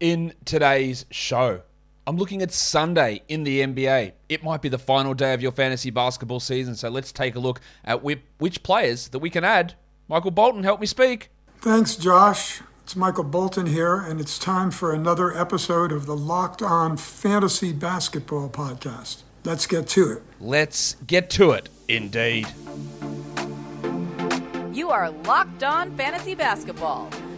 in today's show, I'm looking at Sunday in the NBA. It might be the final day of your fantasy basketball season, so let's take a look at which players that we can add. Michael Bolton, help me speak. Thanks, Josh. It's Michael Bolton here, and it's time for another episode of the Locked On Fantasy Basketball Podcast. Let's get to it. Let's get to it, indeed. You are Locked On Fantasy Basketball,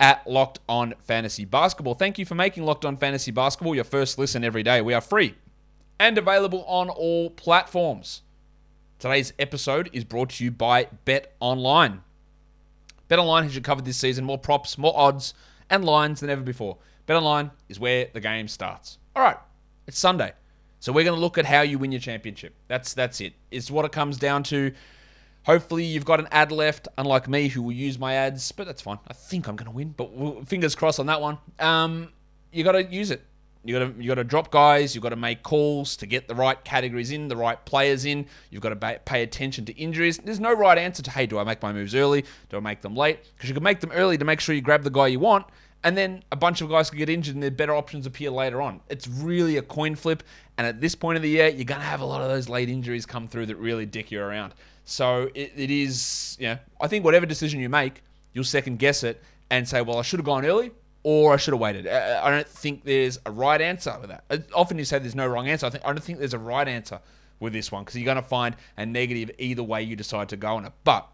at Locked On Fantasy Basketball. Thank you for making Locked On Fantasy Basketball your first listen every day. We are free and available on all platforms. Today's episode is brought to you by Bet Online. Bet Online has you covered this season, more props, more odds, and lines than ever before. Bet Online is where the game starts. All right, it's Sunday, so we're going to look at how you win your championship. That's it. It's what it comes down to. Hopefully, you've got an ad left, unlike me, who will use my ads, but that's fine. I think I'm going to win, but fingers crossed on that one. You got to use it. You got to drop guys. You've got to make calls to get the right categories in, the right players in. You've got to pay attention to injuries. There's no right answer to, hey, do I make my moves early? Do I make them late? Because you can make them early to make sure you grab the guy you want, and then a bunch of guys can get injured and their better options appear later on. It's really a coin flip, and at this point of the year, you're going to have a lot of those late injuries come through that really dick you around. So it is, you know, I think whatever decision you make, you'll second guess it and say, well, I should have gone early, or I should have waited. I don't think there's a right answer with that. Often you say there's no wrong answer. I don't think there's a right answer with this one because you're going to find a negative either way you decide to go on it. But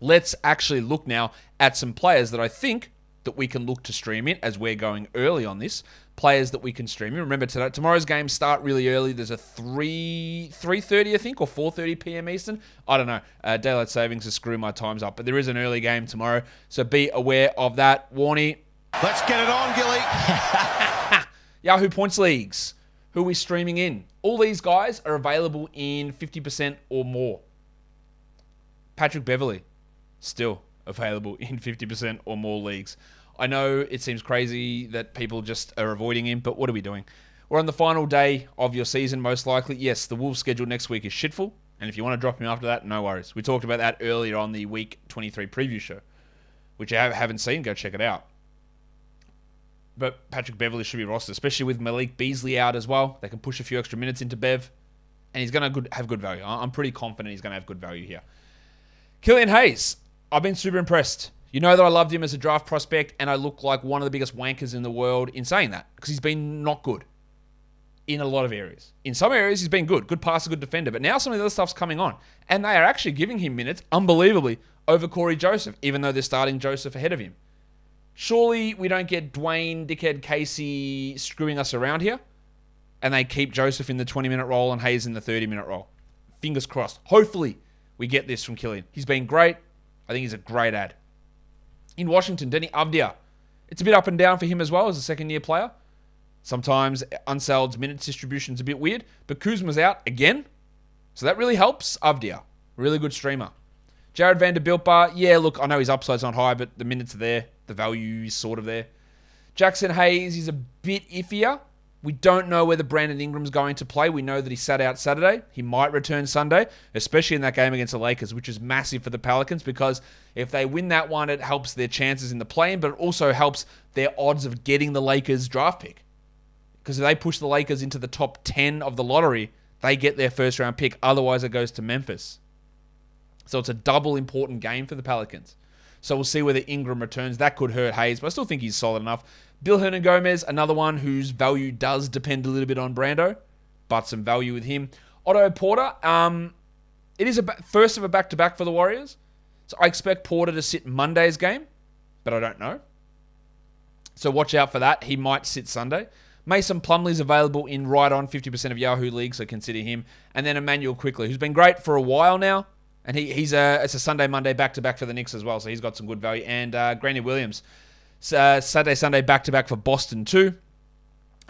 let's actually look now at some players that I think that we can look to stream in as we're going early on this. Players that we can stream in. Remember, today, tomorrow's games start really early. There's a 3:30, I think, or 4:30 p.m. Eastern. I don't know. Daylight savings is screwing my times up, but there is an early game tomorrow, so be aware of that. Warnie. Let's get it on, Gilly. Yahoo Points Leagues. Who are we streaming in? All these guys are available in 50% or more. Patrick Beverley, still available in 50% or more leagues. I know it seems crazy that people just are avoiding him, but what are we doing? We're on the final day of your season, most likely. Yes, the Wolves' schedule next week is shitful, and if you want to drop him after that, no worries. We talked about that earlier on the Week 23 preview show, which if you haven't seen, go check it out. But Patrick Beverley should be rostered, especially with Malik Beasley out as well. They can push a few extra minutes into Bev, and he's going to have good value. I'm pretty confident he's going to have good value here. Killian Hayes, I've been super impressed. You know that I loved him as a draft prospect, and I look like one of the biggest wankers in the world in saying that, because he's been not good in a lot of areas. In some areas, he's been good. Good passer, good defender. But now some of the other stuff's coming on, and they are actually giving him minutes, unbelievably, over Corey Joseph, even though they're starting Joseph ahead of him. Surely we don't get Dwayne, Dickhead, Casey screwing us around here, and they keep Joseph in the 20-minute role and Hayes in the 30-minute role. Fingers crossed. Hopefully we get this from Killian. He's been great. I think he's a great ad. In Washington, Deni Avdija. It's a bit up and down for him as well as a second-year player. Sometimes Unseld's minutes distribution's a bit weird, but Kuzma's out again, so that really helps Avdija. Really good streamer. Jared Vanderbilt, I know his upside's not high, but the minutes are there. The value is sort of there. Jackson Hayes is a bit iffier. We don't know whether Brandon Ingram's going to play. We know that he sat out Saturday. He might return Sunday, especially in that game against the Lakers, which is massive for the Pelicans because if they win that one, it helps their chances in the play-in, but it also helps their odds of getting the Lakers draft pick. Because if they push the Lakers into the top 10 of the lottery, they get their first-round pick. Otherwise, it goes to Memphis. So it's a double important game for the Pelicans. So we'll see whether Ingram returns. That could hurt Hayes, but I still think he's solid enough. Bill Hernangómez, another one whose value does depend a little bit on Brando, but some value with him. Otto Porter, it is a first of a back-to-back for the Warriors. So I expect Porter to sit Monday's game, but I don't know. So watch out for that. He might sit Sunday. Mason Plumlee's available in right on 50% of Yahoo League, so consider him. And then Emmanuel Quickley, who's been great for a while now. And it's a Sunday, Monday back-to-back for the Knicks as well, so he's got some good value. And Grant Williams, Saturday, Sunday back-to-back for Boston too.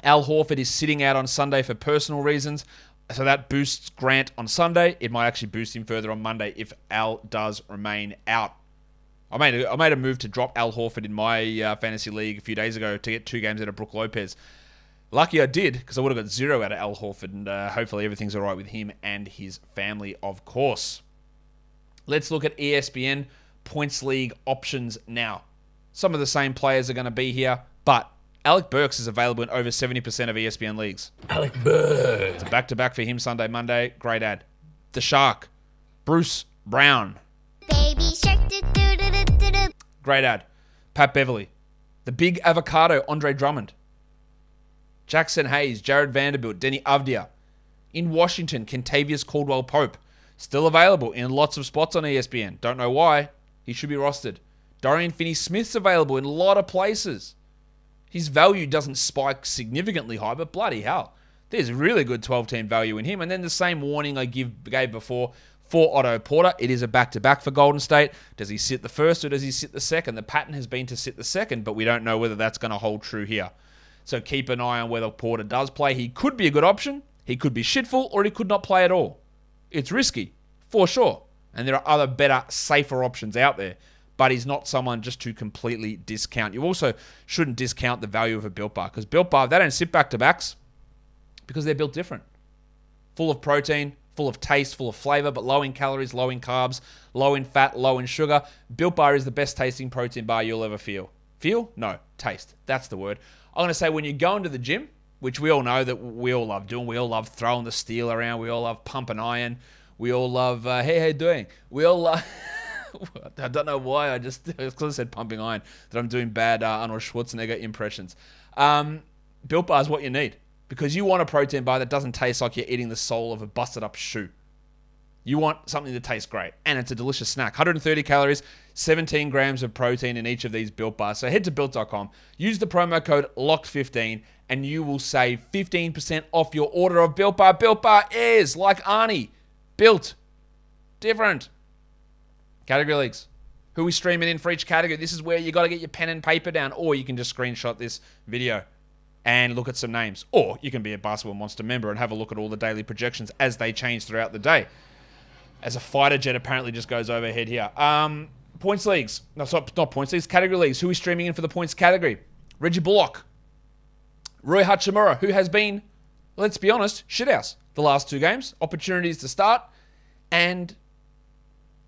Al Horford is sitting out on Sunday for personal reasons. So that boosts Grant on Sunday. It might actually boost him further on Monday if Al does remain out. I made a move to drop Al Horford in my fantasy league a few days ago to get 2 games out of Brook Lopez. Lucky I did, because I would have got 0 out of Al Horford, and hopefully everything's all right with him and his family, of course. Let's look at ESPN Points League options now. Some of the same players are going to be here, but Alec Burks is available in over 70% of ESPN leagues. Alec Burks. It's a back-to-back for him Sunday, Monday. Great ad. The Shark, Bruce Brown. Baby Shark. Great ad. Pat Beverley. The Big Avocado, Andre Drummond. Jackson Hayes, Jared Vanderbilt, Deni Avdija. In Washington, Kentavious Caldwell-Pope. Still available in lots of spots on ESPN. Don't know why. He should be rostered. Dorian Finney-Smith's available in a lot of places. His value doesn't spike significantly high, but bloody hell. There's really good 12-team value in him. And then the same warning I gave before for Otto Porter. It is a back-to-back for Golden State. Does he sit the first or does he sit the second? The pattern has been to sit the second, but we don't know whether that's going to hold true here. So keep an eye on whether Porter does play. He could be a good option. He could be shitful, or he could not play at all. It's risky, for sure. And there are other better, safer options out there. But he's not someone just to completely discount. You also shouldn't discount the value of a Built Bar, because Built Bar, they don't sit back-to-backs because they're built different. Full of protein, full of taste, full of flavor, but low in calories, low in carbs, low in fat, low in sugar. Built Bar is the best tasting protein bar you'll ever feel. Feel? No, taste. That's the word. I'm going to say when you go into the gym, which we all know that we all love doing, we all love throwing the steel around, we all love pumping iron, we all love, hey, how you doing? We all love, I don't know why, because I said pumping iron, that I'm doing bad Arnold Schwarzenegger impressions. Built Bar is what you need, because you want a protein bar that doesn't taste like you're eating the sole of a busted up shoe. You want something that tastes great, and it's a delicious snack. 130 calories, 17 grams of protein in each of these Built Bars. So head to Built.com, use the promo code LOCKED15, and you will save 15% off your order of Built Bar. Built Bar is, like Arnie, built different. Category leagues. Who we streaming in for each category? This is where you got to get your pen and paper down, or you can just screenshot this video and look at some names. Or you can be a Basketball Monster member and have a look at all the daily projections as they change throughout the day. As a fighter jet apparently just goes overhead here. Points leagues. No, not points leagues. Category leagues. Who is streaming in for the points category? Reggie Bullock. Rui Hachimura, who has been, let's be honest, shithouse the last 2 games. Opportunities to start. And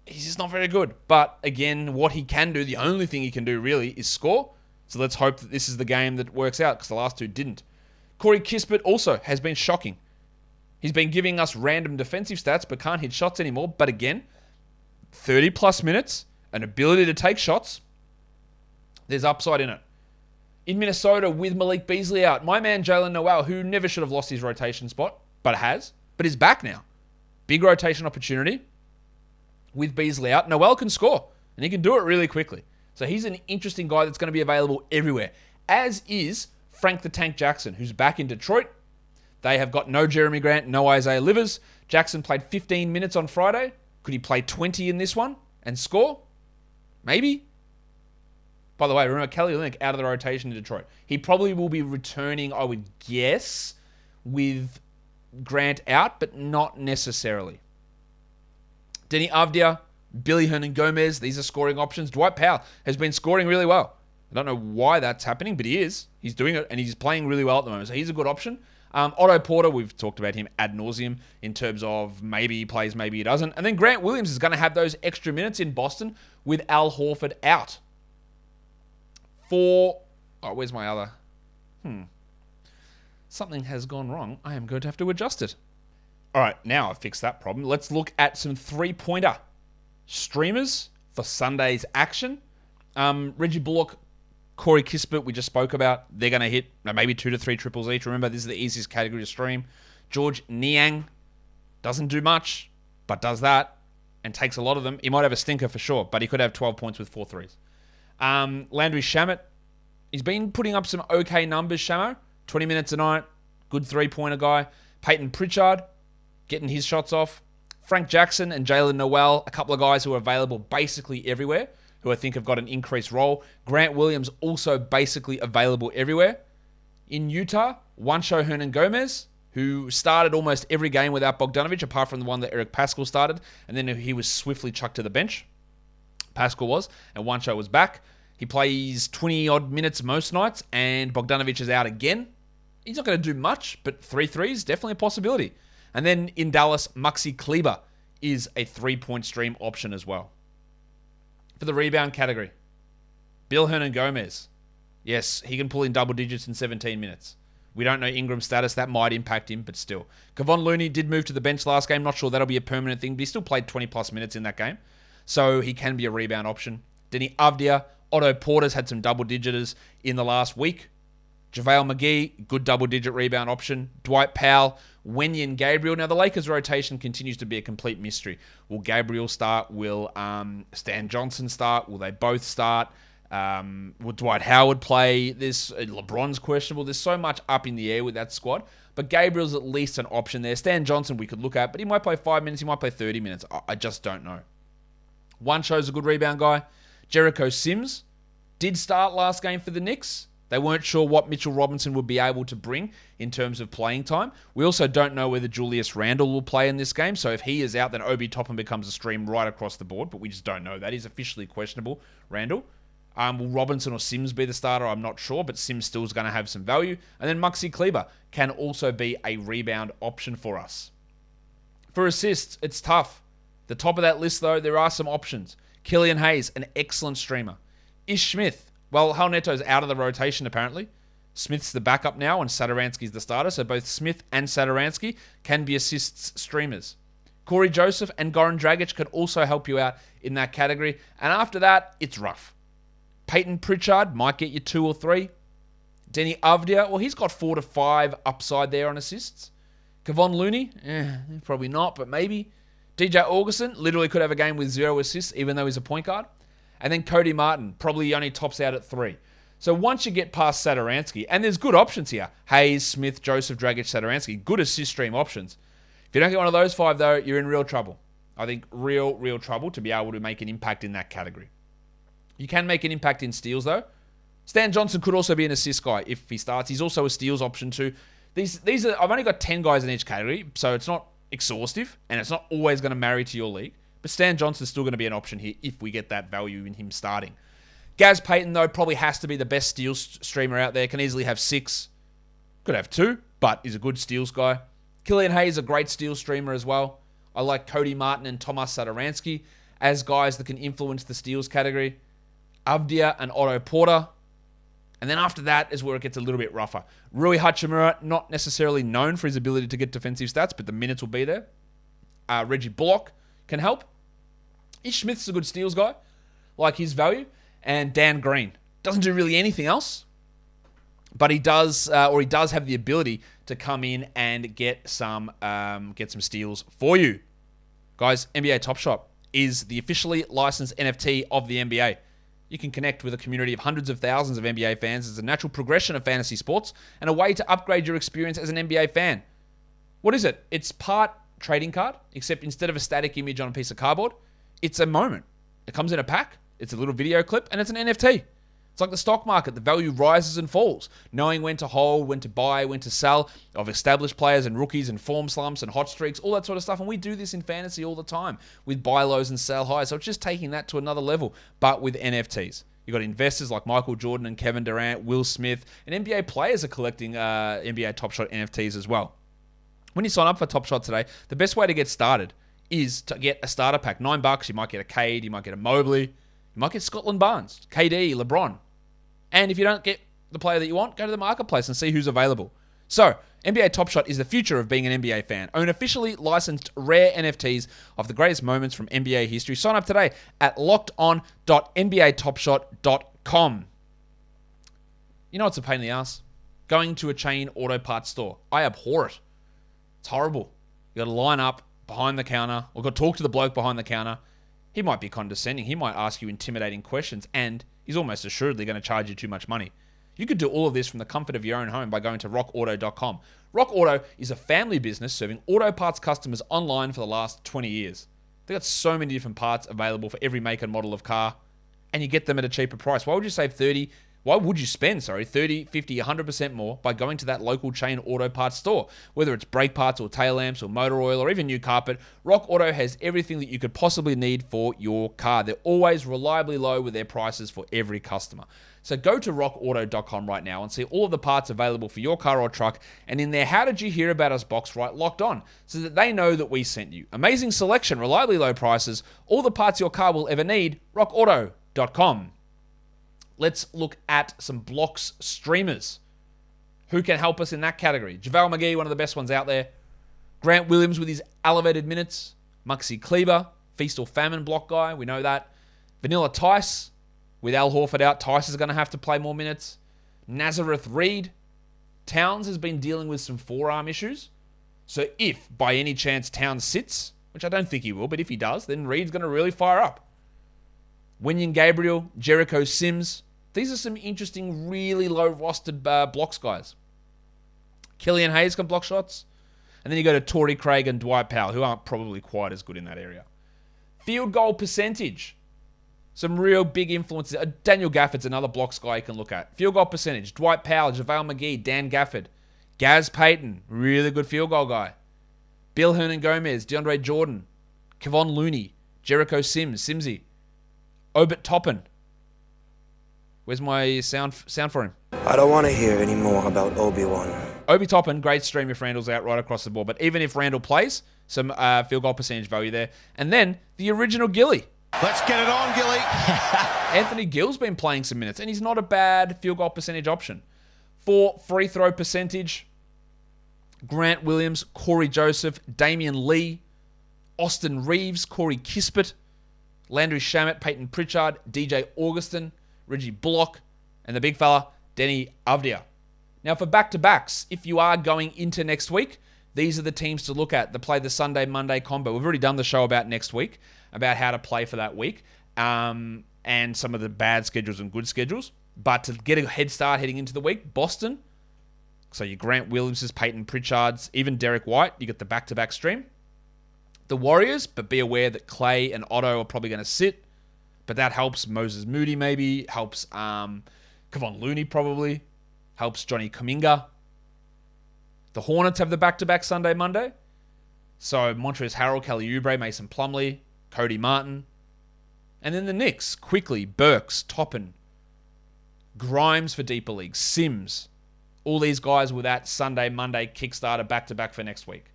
he's just not very good. But again, what he can do, the only thing he can do really is score. So let's hope that this is the game that works out, because the last 2 didn't. Corey Kispert also has been shocking. He's been giving us random defensive stats, but can't hit shots anymore. But again, 30-plus minutes, an ability to take shots. There's upside in it. In Minnesota, with Malik Beasley out, my man Jalen Nowell, who never should have lost his rotation spot, but has, but is back now. Big rotation opportunity with Beasley out. Nowell can score, and he can do it really quickly. So he's an interesting guy that's going to be available everywhere, as is Frank the Tank Jackson, who's back in Detroit. They have got no Jeremy Grant, no Isaiah Livers. Jackson played 15 minutes on Friday. Could he play 20 in this one and score? Maybe. By the way, remember Kelly Olynyk out of the rotation in Detroit. He probably will be returning, I would guess, with Grant out, but not necessarily. Deni Avdija, Bill Hernangómez, these are scoring options. Dwight Powell has been scoring really well. I don't know why that's happening, but he is. He's doing it, and he's playing really well at the moment, so he's a good option. Otto Porter, we've talked about him ad nauseum in terms of maybe he plays, maybe he doesn't. And then Grant Williams is going to have those extra minutes in Boston with Al Horford out. Where's my other? Something has gone wrong. I am going to have to adjust it. All right, now I've fixed that problem. Let's look at some 3-pointer streamers for Sunday's action. Reggie Bullock, Corey Kispert, we just spoke about. They're going to hit maybe 2 to 3 triples each. Remember, this is the easiest category to stream. George Niang doesn't do much, but does that and takes a lot of them. He might have a stinker for sure, but he could have 12 points with 4 threes. Landry Shamet, he's been putting up some okay numbers, Shamo. 20 minutes a night, good 3-pointer guy. Peyton Pritchard, getting his shots off. Frank Jackson and Jalen Nowell, a couple of guys who are available basically everywhere, who I think have got an increased role. Grant Williams also basically available everywhere. In Utah, Juancho Hernangómez, who started almost every game without Bogdanovic, apart from the one that Eric Pascal started, and then he was swiftly chucked to the bench. Pascal was, and Juancho was back. He plays 20-odd minutes most nights, and Bogdanovic is out again. He's not going to do much, but 3 threes, definitely a possibility. And then in Dallas, Maxi Kleber is a three-point stream option as well. For the rebound category, Bill Hernangómez. Yes, he can pull in double digits in 17 minutes. We don't know Ingram's status. That might impact him, but still. Kevon Looney did move to the bench last game. Not sure that'll be a permanent thing, but he still played 20-plus minutes in that game. So he can be a rebound option. Deni Avdija, Otto Porter's had some double-digiters in the last week. JaVale McGee, good double-digit rebound option. Dwight Powell, Wenyen Gabriel. Now, the Lakers' rotation continues to be a complete mystery. Will Gabriel start? Will Stan Johnson start? Will they both start? Will Dwight Howard play? This LeBron's questionable. There's so much up in the air with that squad. But Gabriel's at least an option there. Stan Johnson we could look at, but he might play 5 minutes. He might play 30 minutes. I just don't know. Juancho's a good rebound guy. Jericho Sims did start last game for the Knicks. They weren't sure what Mitchell Robinson would be able to bring in terms of playing time. We also don't know whether Julius Randle will play in this game. So if he is out, then Obi Toppin becomes a stream right across the board. But we just don't know. That is officially questionable, Randle. Will Robinson or Sims be the starter? I'm not sure, but Sims still is going to have some value. And then Maxi Kleber can also be a rebound option for us. For assists, it's tough. The top of that list, though, there are some options. Killian Hayes, an excellent streamer. Ish Smith. Well, Hal Neto's out of the rotation, apparently. Smith's the backup now, and Satoransky's the starter. So both Smith and Satoransky can be assists streamers. Corey Joseph and Goran Dragic could also help you out in that category. And after that, it's rough. Peyton Pritchard might get you 2 or 3. Deni Avdija, well, he's got 4 to 5 upside there on assists. Kevon Looney, probably not, but maybe. DJ Augustin literally could have a game with 0 assists, even though he's a point guard. And then Cody Martin probably only tops out at 3. So once you get past Satoransky, and there's good options here. Hayes, Smith, Joseph, Dragic, Satoransky, good assist stream options. If you don't get one of those 5, though, you're in real trouble. I think real trouble to be able to make an impact in that category. You can make an impact in steals, though. Stan Johnson could also be an assist guy if he starts. He's also a steals option, too. These are, I've only got 10 guys in each category, so it's not exhaustive, and it's not always going to marry to your league. But Stan Johnson's still going to be an option here if we get that value in him starting. Gaz Payton, though, probably has to be the best steals streamer out there. Can easily have 6. Could have 2, but is a good steals guy. Killian Hayes, a great steals streamer as well. I like Cody Martin and Tomas Satoransky as guys that can influence the steals category. Avdija and Otto Porter. And then after that is where it gets a little bit rougher. Rui Hachimura, not necessarily known for his ability to get defensive stats, but the minutes will be there. Reggie Bullock can help. Ish Smith's a good steals guy. Like his value. And Dan Green. Doesn't do really anything else. But he does have the ability to come in and get some steals for you. Guys, NBA Top Shot is the officially licensed NFT of the NBA. You can connect with a community of hundreds of thousands of NBA fans as a natural progression of fantasy sports and a way to upgrade your experience as an NBA fan. What is it? It's part trading card, except instead of a static image on a piece of cardboard, it's a moment. It comes in a pack, it's a little video clip, and it's an NFT. It's like the stock market. The value rises and falls. Knowing when to hold, when to buy, when to sell of established players and rookies and form slumps and hot streaks, all that sort of stuff. And we do this in fantasy all the time with buy lows and sell highs. So it's just taking that to another level, but with NFTs. You've got investors like Michael Jordan and Kevin Durant, Will Smith, and NBA players are collecting NBA Top Shot NFTs as well. When you sign up for Top Shot today, the best way to get started is to get a starter pack. $9, you might get a Cade, you might get a Mobley, you might get Scotland Barnes, KD, LeBron. And if you don't get the player that you want, go to the marketplace and see who's available. So, NBA Top Shot is the future of being an NBA fan. Own officially licensed rare NFTs of the greatest moments from NBA history. Sign up today at lockedon.nbatopshot.com. You know it's a pain in the ass? Going to a chain auto parts store. I abhor it. It's horrible. You got to line up behind the counter or got to talk to the bloke behind the counter. He might be condescending. He might ask you intimidating questions, and he's almost assuredly going to charge you too much money. You could do all of this from the comfort of your own home by going to rockauto.com. Rock Auto is a family business serving auto parts customers online for the last 20 years. They've got so many different parts available for every make and model of car, and you get them at a cheaper price. Why would you save 30 Why would you spend, 30, 50, 100% more by going to that local chain auto parts store? Whether it's brake parts or tail lamps or motor oil or even new carpet, Rock Auto has everything that you could possibly need for your car. They're always reliably low with their prices for every customer. So go to rockauto.com right now and see all of the parts available for your car or truck, and in their How Did You Hear About Us box, write Locked On, so that they know that we sent you. Amazing selection, reliably low prices, all the parts your car will ever need, rockauto.com. Let's look at some blocks streamers who can help us in that category. JaVale McGee, one of the best ones out there. Grant Williams with his elevated minutes. Maxi Kleber, feast or famine block guy. We know that. Vanilla Tice, with Al Horford out, Tice is going to have to play more minutes. Nazareth Reed. Towns has been dealing with some forearm issues. So if, by any chance, Towns sits, which I don't think he will, but if he does, then Reed's going to really fire up. Wenyen Gabriel, Jericho Sims. These are some interesting, really low-rostered blocks guys. Killian Hayes can block shots. And then you go to Torrey Craig and Dwight Powell, who aren't probably quite as good in that area. Field goal percentage. Some real big influences. Daniel Gafford's another blocks guy you can look at. Field goal percentage. Dwight Powell, JaVale McGee, Dan Gafford. Gaz Payton, really good field goal guy. Bill Hernangómez, DeAndre Jordan. Kevon Looney, Jericho Sims, Simsy. Obi Toppin. Where's my sound for him? I don't want to hear any more about Obi-Wan. Obi Toppin, great stream if Randall's out right across the board. But even if Randall plays, some field goal percentage value there. And then the original Gilly. Let's get it on, Gilly. Anthony Gill's been playing some minutes, and he's not a bad field goal percentage option. For free throw percentage, Grant Williams, Corey Joseph, Damian Lee, Austin Reeves, Corey Kispert, Landry Shamet, Peyton Pritchard, DJ Augustin, Reggie Bullock, and the big fella, Deni Avdija. Now for back-to-backs, if you are going into next week, these are the teams to look at that play the Sunday-Monday combo. We've already done the show about next week, about how to play for that week, and some of the bad schedules and good schedules. But to get a head start heading into the week, Boston, so your Grant Williamses, Peyton Pritchards, even Derek White, you get the back-to-back stream. The Warriors, but be aware that Clay and Otto are probably going to sit, but that helps Moses Moody maybe, helps Kevon Looney probably, helps Johnny Kuminga. The Hornets have the back-to-back Sunday-Monday, so Montrezl Harrell, Kelly Oubre, Mason Plumlee, Cody Martin, and then the Knicks, Quickly, Burks, Toppin, Grimes for Deeper League, Sims, all these guys with that Sunday-Monday Kickstarter back-to-back for next week.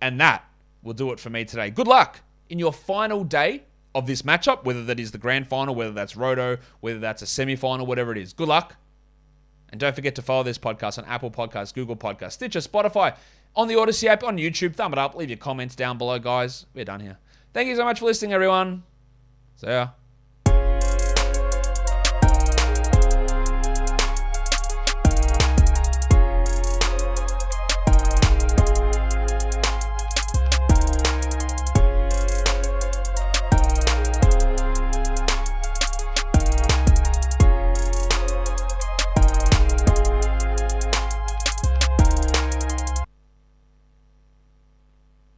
And that will do it for me today. Good luck in your final day of this matchup, whether that is the grand final, whether that's Roto, whether that's a semi-final, whatever it is. Good luck. And don't forget to follow this podcast on Apple Podcasts, Google Podcasts, Stitcher, Spotify, on the Odyssey app, on YouTube. Thumb it up. Leave your comments down below, guys. We're done here. Thank you so much for listening, everyone. See ya.